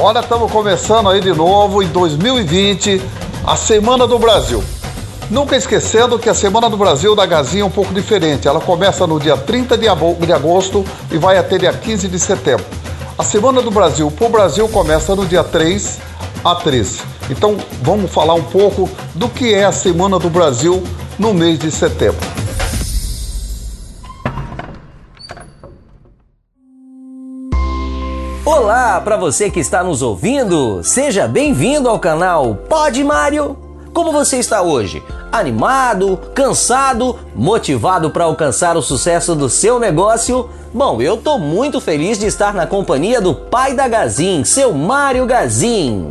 Olha, estamos começando aí de novo em 2020, a Semana do Brasil. Nunca esquecendo que a Semana do Brasil da Gazinha é um pouco diferente. Ela começa no dia 30 de agosto e vai até dia 15 de setembro. A Semana do Brasil pro Brasil começa no dia 3 a 13. Então vamos falar um pouco do que é a Semana do Brasil no mês de setembro. Olá para você que está nos ouvindo, seja bem-vindo ao canal Pod Mário. Como você está hoje? Animado, cansado, motivado para alcançar o sucesso do seu negócio? Bom, eu tô muito feliz de estar na companhia do pai da Gazin, seu Mário Gazin.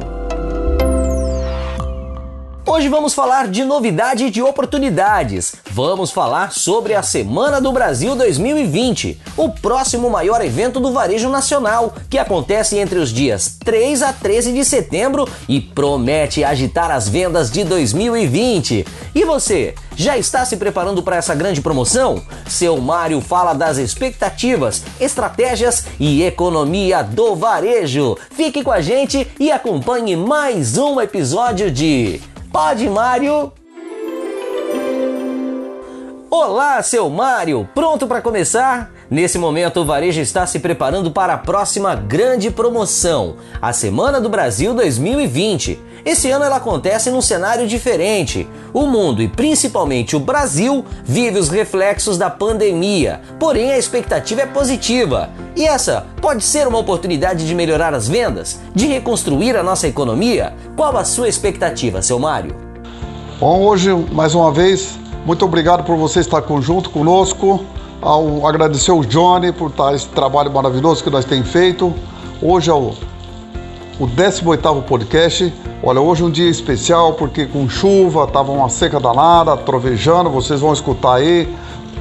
Hoje vamos falar de novidade e de oportunidades. Vamos falar sobre a Semana do Brasil 2020, o próximo maior evento do varejo nacional, que acontece entre os dias 3 a 13 de setembro e promete agitar as vendas de 2020. E você, já está se preparando para essa grande promoção? Seu Mário fala das expectativas, estratégias e economia do varejo. Fique com a gente e acompanhe mais um episódio de... Pod Mário! Olá, seu Mário! Pronto para começar? Nesse momento, o varejo está se preparando para a próxima grande promoção, a Semana do Brasil 2020. Esse ano ela acontece num cenário diferente. O mundo, e principalmente o Brasil, vive os reflexos da pandemia, porém a expectativa é positiva. E essa pode ser uma oportunidade de melhorar as vendas? De reconstruir a nossa economia? Qual a sua expectativa, seu Mário? Bom, hoje, mais uma vez, muito obrigado por você estar junto conosco. Agradecer o Johnny por esse trabalho maravilhoso que nós temos feito. Hoje é o 18º podcast. Olha, hoje é um dia especial porque com chuva, estava uma seca danada, trovejando. Vocês vão escutar aí,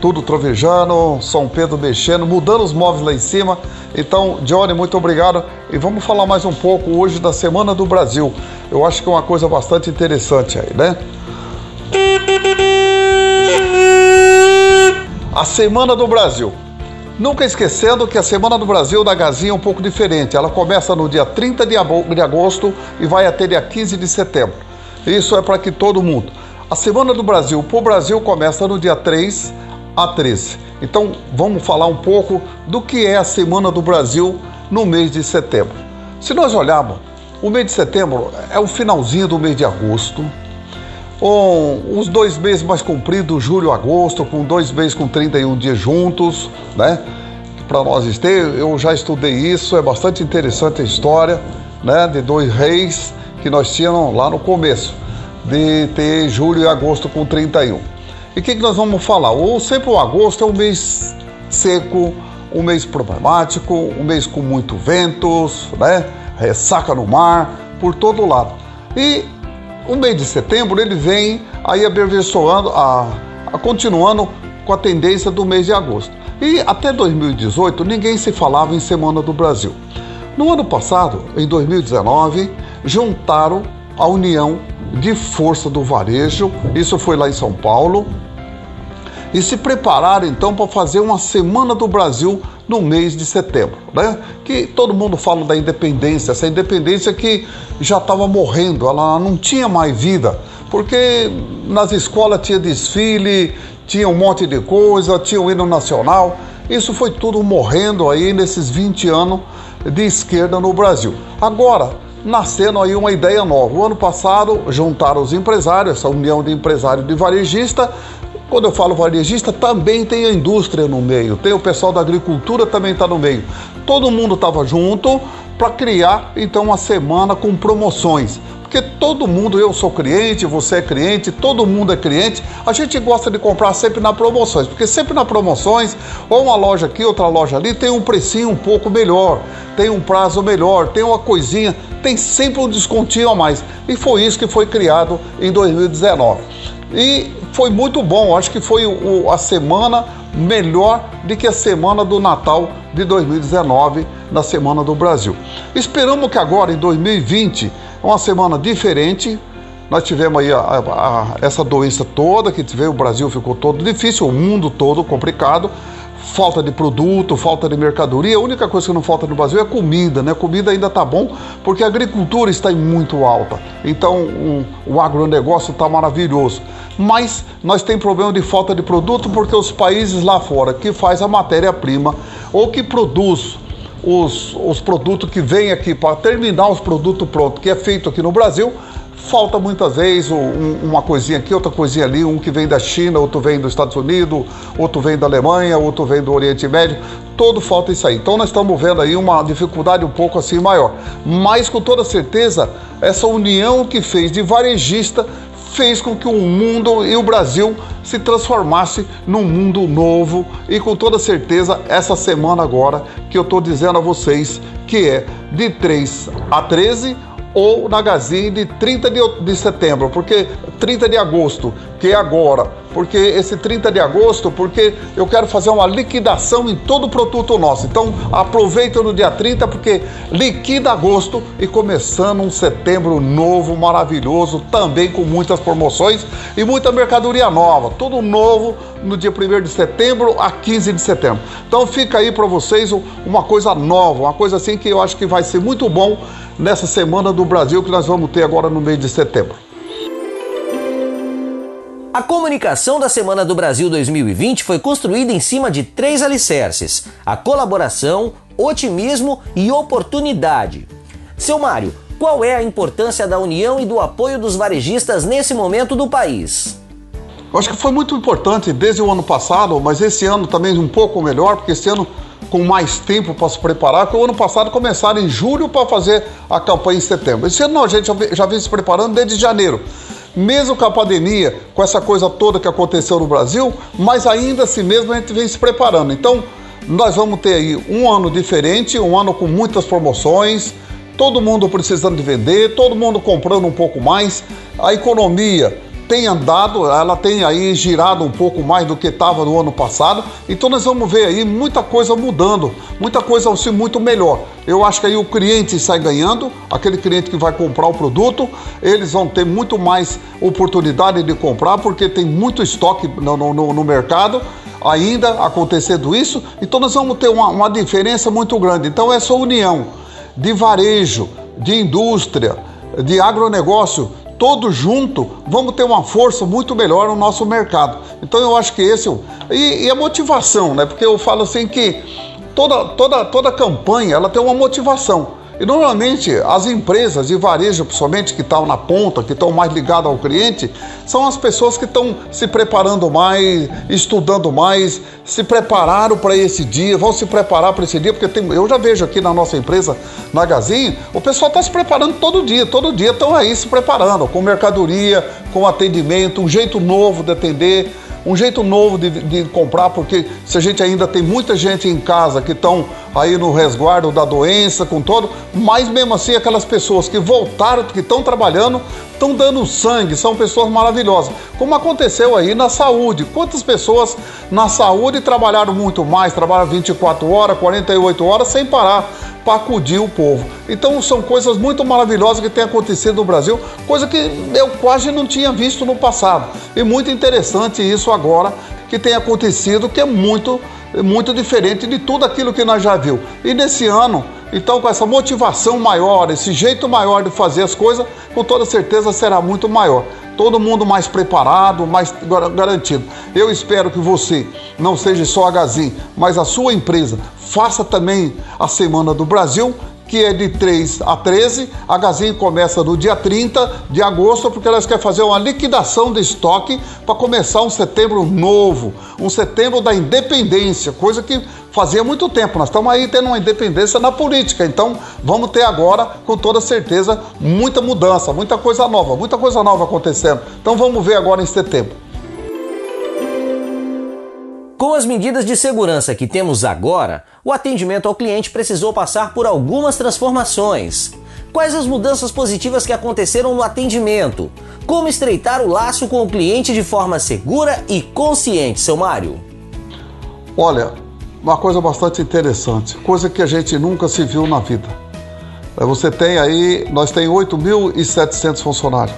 tudo trovejando, São Pedro mexendo, mudando os móveis lá em cima. Então, Johnny, muito obrigado. E vamos falar mais um pouco hoje da Semana do Brasil. Eu acho que é uma coisa bastante interessante aí, né? A Semana do Brasil. Nunca esquecendo que a Semana do Brasil da Gazinha é um pouco diferente. Ela começa no dia 30 de agosto e vai até dia 15 de setembro. Isso é para que todo mundo. A Semana do Brasil pro Brasil começa no dia 3 a 13. Então vamos falar um pouco do que é a Semana do Brasil no mês de setembro. Se nós olharmos, o mês de setembro é o finalzinho do mês de agosto. Uns 2 meses mais compridos, julho e agosto, com 2 meses com 31 dias juntos, né? Para nós ter, eu já estudei isso, é bastante interessante a história, né? De 2 reis que nós tínhamos lá no começo, de ter julho e agosto com 31. E o que nós vamos falar? Sempre o agosto é um mês seco, um mês problemático, um mês com muito ventos, né? Ressaca no mar, por todo lado. E o mês de setembro ele vem aí aperfeiçoando, continuando com a tendência do mês de agosto. E até 2018 ninguém se falava em Semana do Brasil. No ano passado, em 2019, juntaram a União de Força do Varejo, isso foi lá em São Paulo, e se prepararam então para fazer uma Semana do Brasil no mês de setembro, né? Que todo mundo fala da independência, essa independência que já estava morrendo, ela não tinha mais vida, porque nas escolas tinha desfile, tinha um monte de coisa, tinha o hino nacional, isso foi tudo morrendo aí nesses 20 anos de esquerda no Brasil. Agora, nascendo aí uma ideia nova. O ano passado, juntaram os empresários, essa união de empresário e de varejista. Quando eu falo varejista, também tem a indústria no meio, tem o pessoal da agricultura também está no meio. Todo mundo estava junto para criar, então, uma semana com promoções. Porque todo mundo, eu sou cliente, você é cliente, todo mundo é cliente. A gente gosta de comprar sempre nas promoções, porque sempre nas promoções, ou uma loja aqui, outra loja ali, tem um precinho um pouco melhor, tem um prazo melhor, tem uma coisinha, tem sempre um descontinho a mais. E foi isso que foi criado em 2019. E foi muito bom, acho que foi a semana melhor do que a semana do Natal de 2019, na Semana do Brasil. Esperamos que agora, em 2020, uma semana diferente. Nós tivemos aí essa doença toda que veio, o Brasil ficou todo difícil, o mundo todo complicado. falta de produto, falta de mercadoria. A única coisa que não falta no Brasil é comida, né? Comida ainda tá bom, porque a agricultura está em muito alta. Então o agronegócio tá maravilhoso. Mas nós temos problema de falta de produto porque os países lá fora que faz a matéria-prima ou que produz os produtos que vêm aqui para terminar os produtos prontos que é feito aqui no Brasil, falta muitas vezes uma coisinha aqui, outra coisinha ali, um que vem da China, outro vem dos Estados Unidos, outro vem da Alemanha, outro vem do Oriente Médio, todo falta isso aí. Então nós estamos vendo aí uma dificuldade um pouco assim maior, mas com toda certeza essa união que fez de varejista fez com que o mundo e o Brasil se transformasse num mundo novo e com toda certeza essa semana agora que eu estou dizendo a vocês que é de 3 a 13 ou na Gazinha de 30 de setembro, porque 30 de agosto, que é agora, porque esse 30 de agosto, porque eu quero fazer uma liquidação em todo o produto nosso. Então aproveita no dia 30, porque liquida agosto e começando um setembro novo, maravilhoso, também com muitas promoções e muita mercadoria nova, tudo novo no dia 1 de setembro a 15 de setembro. Então fica aí para vocês uma coisa nova, uma coisa assim que eu acho que vai ser muito bom nessa semana do Brasil que nós vamos ter agora no mês de setembro. A comunicação da Semana do Brasil 2020 foi construída em cima de 3 alicerces: a colaboração, otimismo e oportunidade. Seu Mário, qual é a importância da união e do apoio dos varejistas nesse momento do país? Eu acho que foi muito importante desde o ano passado, mas esse ano também um pouco melhor, porque esse ano com mais tempo para se preparar, porque o ano passado começaram em julho para fazer a campanha em setembro. Esse ano não, a gente já vem se preparando desde janeiro. Mesmo com a pandemia, com essa coisa toda que aconteceu no Brasil, mas ainda assim mesmo a gente vem se preparando. Então, nós vamos ter aí um ano diferente, um ano com muitas promoções, todo mundo precisando de vender, todo mundo comprando um pouco mais, a economia tem andado, ela tem aí girado um pouco mais do que estava no ano passado, então nós vamos ver aí muita coisa mudando, muita coisa assim muito melhor. Eu acho que aí o cliente sai ganhando, aquele cliente que vai comprar o produto, eles vão ter muito mais oportunidade de comprar, porque tem muito estoque no mercado, ainda acontecendo isso, então nós vamos ter uma diferença muito grande. Então essa união de varejo, de indústria, de agronegócio, todos juntos, vamos ter uma força muito melhor no nosso mercado. Então eu acho que esse... E a motivação, né? Porque eu falo assim que toda campanha, ela tem uma motivação. E normalmente as empresas de varejo, principalmente que estão na ponta, que estão mais ligadas ao cliente, são as pessoas que estão se preparando mais, estudando mais, se prepararam para esse dia, vão se preparar para esse dia, porque eu já vejo aqui na nossa empresa, na Gazinha, o pessoal está se preparando todo dia estão aí se preparando, com mercadoria, com atendimento, um jeito novo de atender, um jeito novo de comprar, porque se a gente ainda tem muita gente em casa que estão aí no resguardo da doença, com todo, mas mesmo assim aquelas pessoas que voltaram, que estão trabalhando, estão dando sangue, são pessoas maravilhosas. Como aconteceu aí na saúde, quantas pessoas na saúde trabalharam muito mais, trabalharam 24 horas, 48 horas sem parar para acudir o povo. Então são coisas muito maravilhosas que têm acontecido no Brasil, coisa que eu quase não tinha visto no passado. E muito interessante isso agora que tem acontecido, que é muito diferente de tudo aquilo que nós já viu. E nesse ano, então com essa motivação maior, esse jeito maior de fazer as coisas, com toda certeza será muito maior. Todo mundo mais preparado, mais garantido. Eu espero que você não seja só a Gazin, mas a sua empresa faça também a Semana do Brasil, que é de 3 a 13. A Gazin começa no dia 30 de agosto, porque elas querem fazer uma liquidação de estoque para começar um setembro novo, um setembro da independência, coisa que fazia muito tempo. Nós estamos aí tendo uma independência na política, então vamos ter agora, com toda certeza, muita mudança, muita coisa nova acontecendo. Então vamos ver agora em setembro. Com as medidas de segurança que temos agora, o atendimento ao cliente precisou passar por algumas transformações. Quais as mudanças positivas que aconteceram no atendimento? Como estreitar o laço com o cliente de forma segura e consciente, seu Mário? Olha, uma coisa bastante interessante, coisa que a gente nunca se viu na vida. Nós temos 8.700 funcionários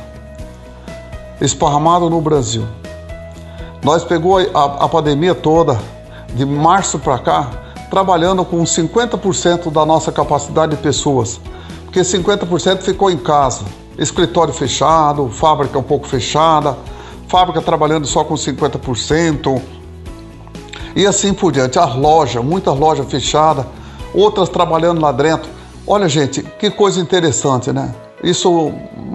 esparramados no Brasil. Nós pegou a pandemia toda, de março para cá, trabalhando com 50% da nossa capacidade de pessoas, porque 50% ficou em casa, escritório fechado, fábrica um pouco fechada, fábrica trabalhando só com 50%, e assim por diante. As lojas, muitas lojas fechadas, outras trabalhando lá dentro. Olha, gente, que coisa interessante, né? Isso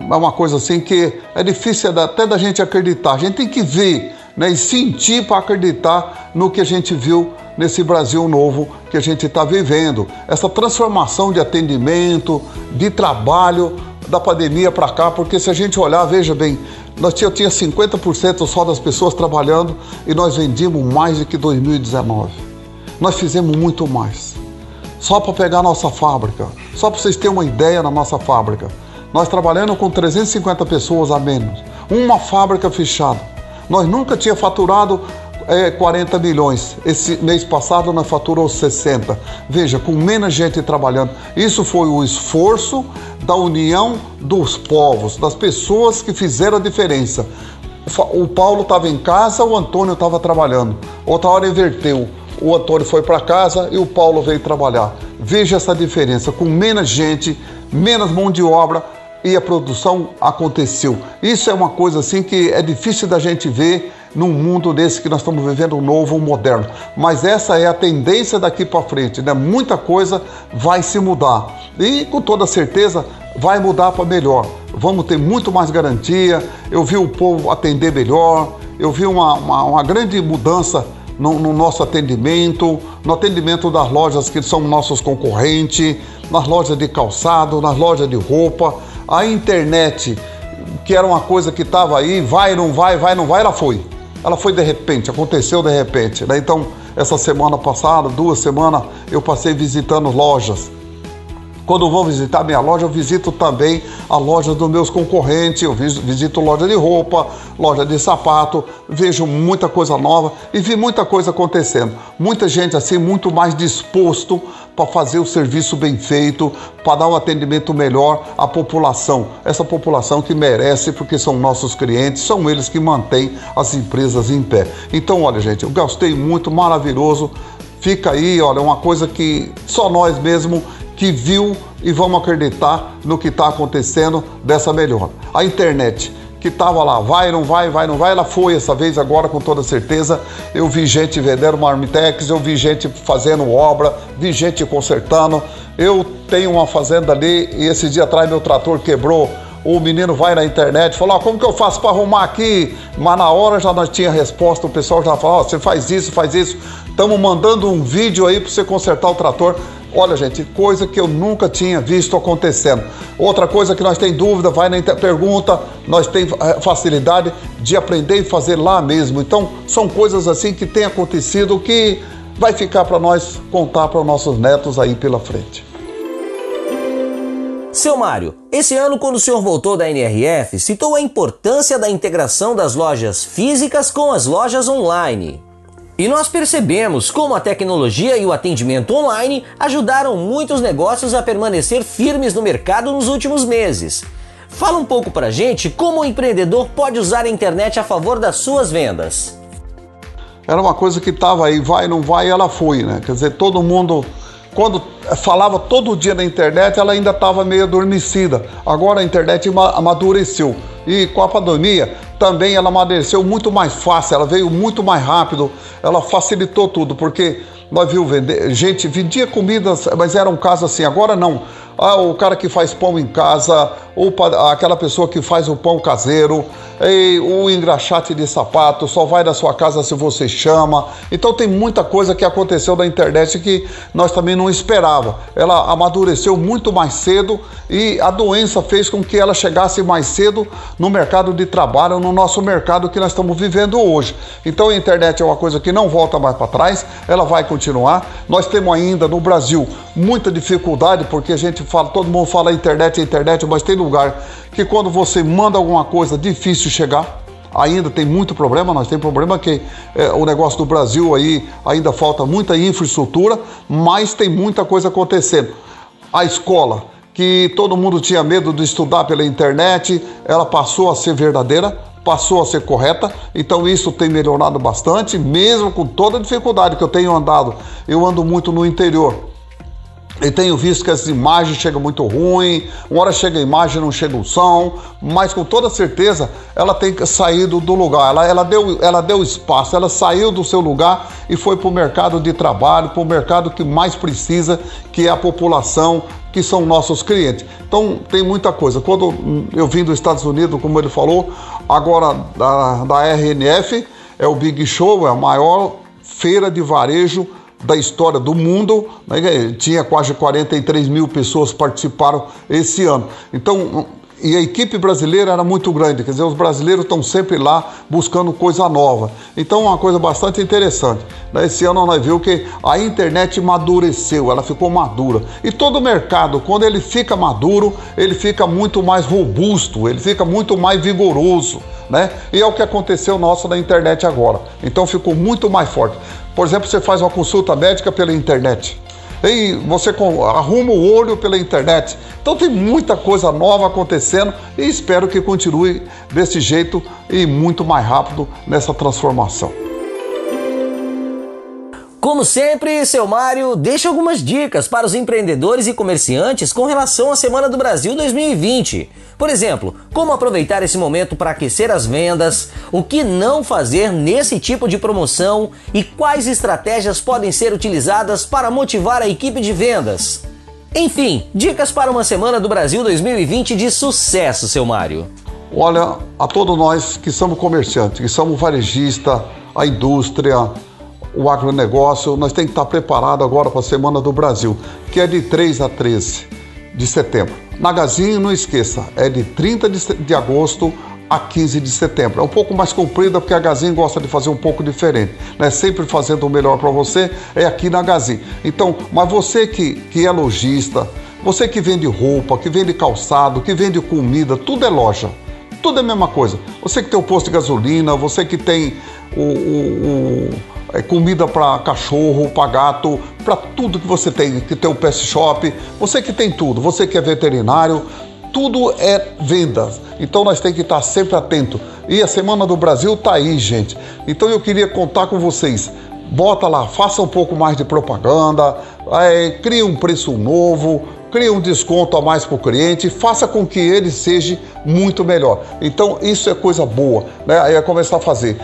é uma coisa assim que é difícil até da gente acreditar. A gente tem que ver, né, e sentir para acreditar no que a gente viu nesse Brasil novo que a gente está vivendo. Essa transformação de atendimento, de trabalho, da pandemia para cá, porque se a gente olhar, veja bem, eu tinha 50% só das pessoas trabalhando e nós vendimos mais do que 2019. Nós fizemos muito mais. Só para pegar a nossa fábrica, só para vocês terem uma ideia, na nossa fábrica, nós trabalhando com 350 pessoas a menos, uma fábrica fechada. Nós nunca tínhamos faturado 40 milhões. Esse mês passado nós faturamos 60. Veja, com menos gente trabalhando. Isso foi o esforço da união dos povos, das pessoas que fizeram a diferença. O Paulo estava em casa, o Antônio estava trabalhando. Outra hora inverteu. O Antônio foi para casa e o Paulo veio trabalhar. Veja essa diferença. Com menos gente, menos mão de obra, e a produção aconteceu. Isso é uma coisa assim que é difícil da gente ver num mundo desse que nós estamos vivendo, novo, moderno. Mas essa é a tendência daqui para frente, né? Muita coisa vai se mudar. E com toda certeza vai mudar para melhor. Vamos ter muito mais garantia. Eu vi o povo atender melhor. Eu vi uma grande mudança no nosso atendimento, no atendimento das lojas que são nossos concorrentes, nas lojas de calçado, nas lojas de roupa. A internet, que era uma coisa que estava aí, vai, não vai, ela foi. Ela foi de repente, aconteceu de repente, né? Então, essa semana passada, 2 semanas, eu passei visitando lojas. Quando eu vou visitar minha loja, eu visito também a loja dos meus concorrentes, eu visito loja de roupa, loja de sapato, vejo muita coisa nova e vi muita coisa acontecendo. Muita gente assim, muito mais disposto para fazer o serviço bem feito, para dar um atendimento melhor à população. Essa população que merece, porque são nossos clientes, são eles que mantêm as empresas em pé. Então, olha, gente, eu gostei muito, maravilhoso. Fica aí, olha, uma coisa que só nós mesmos que viu, e vamos acreditar no que está acontecendo dessa melhora. A internet, que estava lá, vai, não vai, ela foi essa vez agora com toda certeza. Eu vi gente vendendo uma Armitex, eu vi gente fazendo obra, vi gente consertando. Eu tenho uma fazenda ali e esse dia atrás meu trator quebrou. O menino vai na internet e fala, como que eu faço para arrumar aqui? Mas na hora já não tinha resposta, o pessoal já fala, você faz isso. Estamos mandando um vídeo aí para você consertar o trator. Olha, gente, coisa que eu nunca tinha visto acontecendo. Outra coisa que nós tem dúvida, vai na pergunta, nós tem facilidade de aprender e fazer lá mesmo. Então, são coisas assim que tem acontecido que vai ficar para nós contar para os nossos netos aí pela frente. Seu Mário, esse ano quando o senhor voltou da NRF, citou a importância da integração das lojas físicas com as lojas online. E nós percebemos como a tecnologia e o atendimento online ajudaram muitos negócios a permanecer firmes no mercado nos últimos meses. Fala um pouco pra gente como o empreendedor pode usar a internet a favor das suas vendas. Era uma coisa que estava aí, vai, não vai, ela foi, né? Quer dizer, todo mundo, quando falava todo dia na internet, ela ainda estava meio adormecida. Agora a internet amadureceu. E com a pandemia, também ela amadureceu muito mais fácil, ela veio muito mais rápido, ela facilitou tudo, porque nós viu vender, gente vendia comidas, mas era um caso assim, agora não. Ah, o cara que faz pão em casa, ou aquela pessoa que faz o pão caseiro, o engraxate de sapato, só vai da sua casa se você chama. Então tem muita coisa que aconteceu na internet que nós também não esperávamos. Ela amadureceu muito mais cedo e a doença fez com que ela chegasse mais cedo no mercado de trabalho, no nosso mercado que nós estamos vivendo hoje. Então a internet é uma coisa que não volta mais para trás, ela vai continuar. Nós temos ainda no Brasil muita dificuldade, porque a gente fala, todo mundo fala internet, mas tem lugar que quando você manda alguma coisa, difícil chegar. Ainda tem muito problema, nós temos problema que o negócio do Brasil aí ainda falta muita infraestrutura, mas tem muita coisa acontecendo. A escola, que todo mundo tinha medo de estudar pela internet, ela passou a ser verdadeira. passou a ser correta, então isso tem melhorado bastante, mesmo com toda a dificuldade que eu tenho andado. Eu ando muito no interior e tenho visto que as imagens chegam muito ruim, uma hora chega a imagem, não chega o som, mas com toda certeza ela tem saído do lugar, ela deu espaço, ela saiu do seu lugar e foi para o mercado de trabalho, para o mercado que mais precisa, que é a população, que são nossos clientes. Então tem muita coisa. Quando eu vim dos Estados Unidos, como ele falou, agora da RNF, é o Big Show, é a maior feira de varejo da história do mundo, né? Tinha quase 43 mil pessoas participaram esse ano. Então, e a equipe brasileira era muito grande, quer dizer, os brasileiros estão sempre lá buscando coisa nova. Então, uma coisa bastante interessante, né? Esse ano nós vimos que a internet amadureceu, ela ficou madura. E todo mercado, quando ele fica maduro, ele fica muito mais robusto, ele fica muito mais vigoroso, né? E é o que aconteceu nosso na internet agora. Então, ficou muito mais forte. Por exemplo, você faz uma consulta médica pela internet. E você arruma o olho pela internet. Então tem muita coisa nova acontecendo e espero que continue desse jeito e muito mais rápido nessa transformação. Como sempre, seu Mário, deixa algumas dicas para os empreendedores e comerciantes com relação à Semana do Brasil 2020. Por exemplo, como aproveitar esse momento para aquecer as vendas, o que não fazer nesse tipo de promoção e quais estratégias podem ser utilizadas para motivar a equipe de vendas. Enfim, dicas para uma Semana do Brasil 2020 de sucesso, seu Mário. Olha, a todos nós que somos comerciantes, que somos varejistas, a indústria, o agronegócio, nós temos que estar preparados agora para a Semana do Brasil, que é de 3 a 13 de setembro. Na Gazinha, não esqueça, é de 30 de agosto a 15 de setembro. É um pouco mais comprida, porque a Gazinha gosta de fazer um pouco diferente, né? Sempre fazendo o melhor para você, é aqui na Gazinha. Então, mas você que é lojista, você que vende roupa, que vende calçado, que vende comida, tudo é loja. Tudo é a mesma coisa. Você que tem o posto de gasolina, você que tem comida para cachorro, para gato, para tudo que você tem, que tem o pet shop, você que tem tudo, você que é veterinário, tudo é vendas. Então nós temos que estar sempre atento. E a Semana do Brasil está aí, gente. Então eu queria contar com vocês. Bota lá, faça um pouco mais de propaganda, cria um preço novo, cria um desconto a mais para o cliente, faça com que ele seja muito melhor. Então isso é coisa boa, né? Aí é começar a fazer.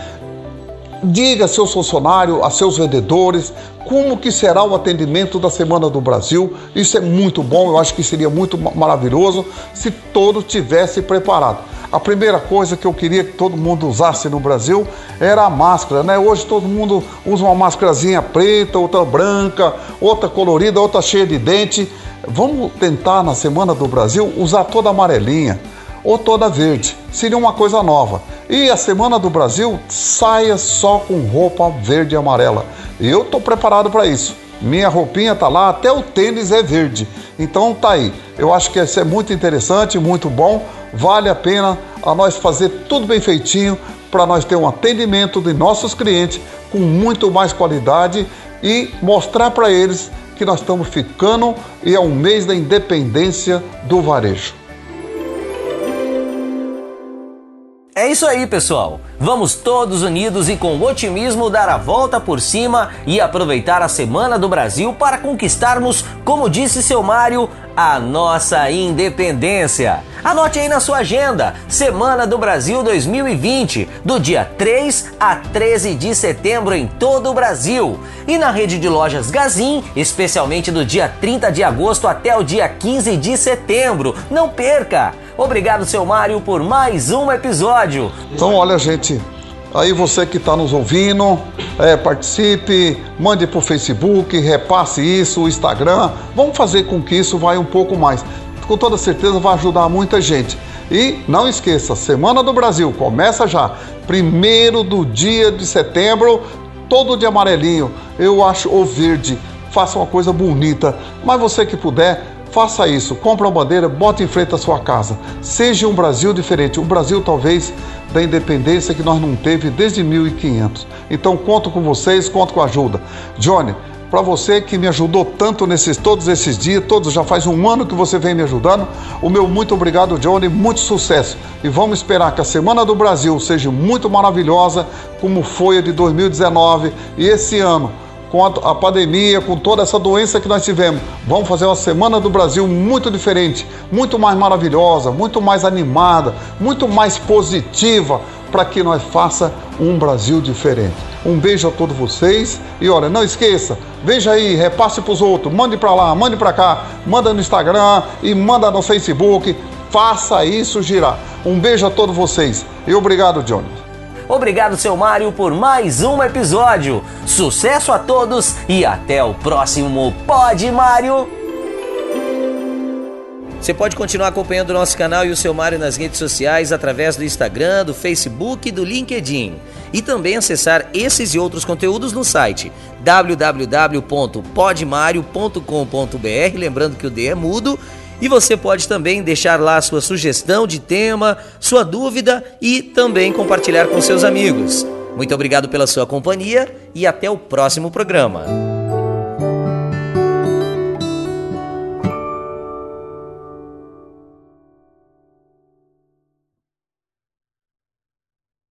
Diga a seus funcionários, a seus vendedores, como que será o atendimento da Semana do Brasil. Isso é muito bom, eu acho que seria muito maravilhoso se todos tivessem preparado. A primeira coisa que eu queria que todo mundo usasse no Brasil era a máscara, né? Hoje todo mundo usa uma máscarazinha preta, outra branca, outra colorida, outra cheia de dente. Vamos tentar na Semana do Brasil usar toda amarelinha ou toda verde, seria uma coisa nova. E a Semana do Brasil, saia só com roupa verde e amarela. Eu estou preparado para isso. Minha roupinha está lá, até o tênis é verde. Então tá aí. Eu acho que isso é muito interessante, muito bom. Vale a pena a nós fazer tudo bem feitinho para nós ter um atendimento de nossos clientes com muito mais qualidade e mostrar para eles que nós estamos ficando e é um mês da independência do varejo. É isso aí, pessoal. Vamos todos unidos e com otimismo dar a volta por cima e aproveitar a Semana do Brasil para conquistarmos, como disse seu Mário, a nossa independência. Anote aí na sua agenda, Semana do Brasil 2020, do dia 3 a 13 de setembro em todo o Brasil. E na rede de lojas Gazin, especialmente do dia 30 de agosto até o dia 15 de setembro. Não perca! Obrigado, seu Mário, por mais um episódio. Então, olha, gente, aí você que está nos ouvindo, participe, mande para o Facebook, repasse isso, o Instagram. Vamos fazer com que isso vá um pouco mais. Com toda certeza vai ajudar muita gente. E não esqueça, Semana do Brasil começa já, 1º do dia de setembro, todo de amarelinho, eu acho, ou verde. Faça uma coisa bonita, mas você que puder, faça isso, compra uma bandeira, bota em frente à sua casa. Seja um Brasil diferente, um Brasil talvez da independência que nós não teve desde 1500. Então conto com vocês, conto com a ajuda. Johnny, para você que me ajudou tanto todos esses dias, já faz um ano que você vem me ajudando, o meu muito obrigado, Johnny, muito sucesso. E vamos esperar que a Semana do Brasil seja muito maravilhosa, como foi a de 2019 e esse ano, com a pandemia, com toda essa doença que nós tivemos. Vamos fazer uma Semana do Brasil muito diferente, muito mais maravilhosa, muito mais animada, muito mais positiva, para que nós faça um Brasil diferente. Um beijo a todos vocês e olha, não esqueça, veja aí, repasse para os outros, mande para lá, mande para cá, manda no Instagram e manda no Facebook, faça isso girar. Um beijo a todos vocês e obrigado, Johnny. Obrigado, seu Mário, por mais um episódio. Sucesso a todos e até o próximo Pod Mário. Você pode continuar acompanhando o nosso canal e o seu Mário nas redes sociais através do Instagram, do Facebook e do LinkedIn. E também acessar esses e outros conteúdos no site www.podmario.com.br, lembrando que o D é mudo. E você pode também deixar lá a sua sugestão de tema, sua dúvida e também compartilhar com seus amigos. Muito obrigado pela sua companhia e até o próximo programa.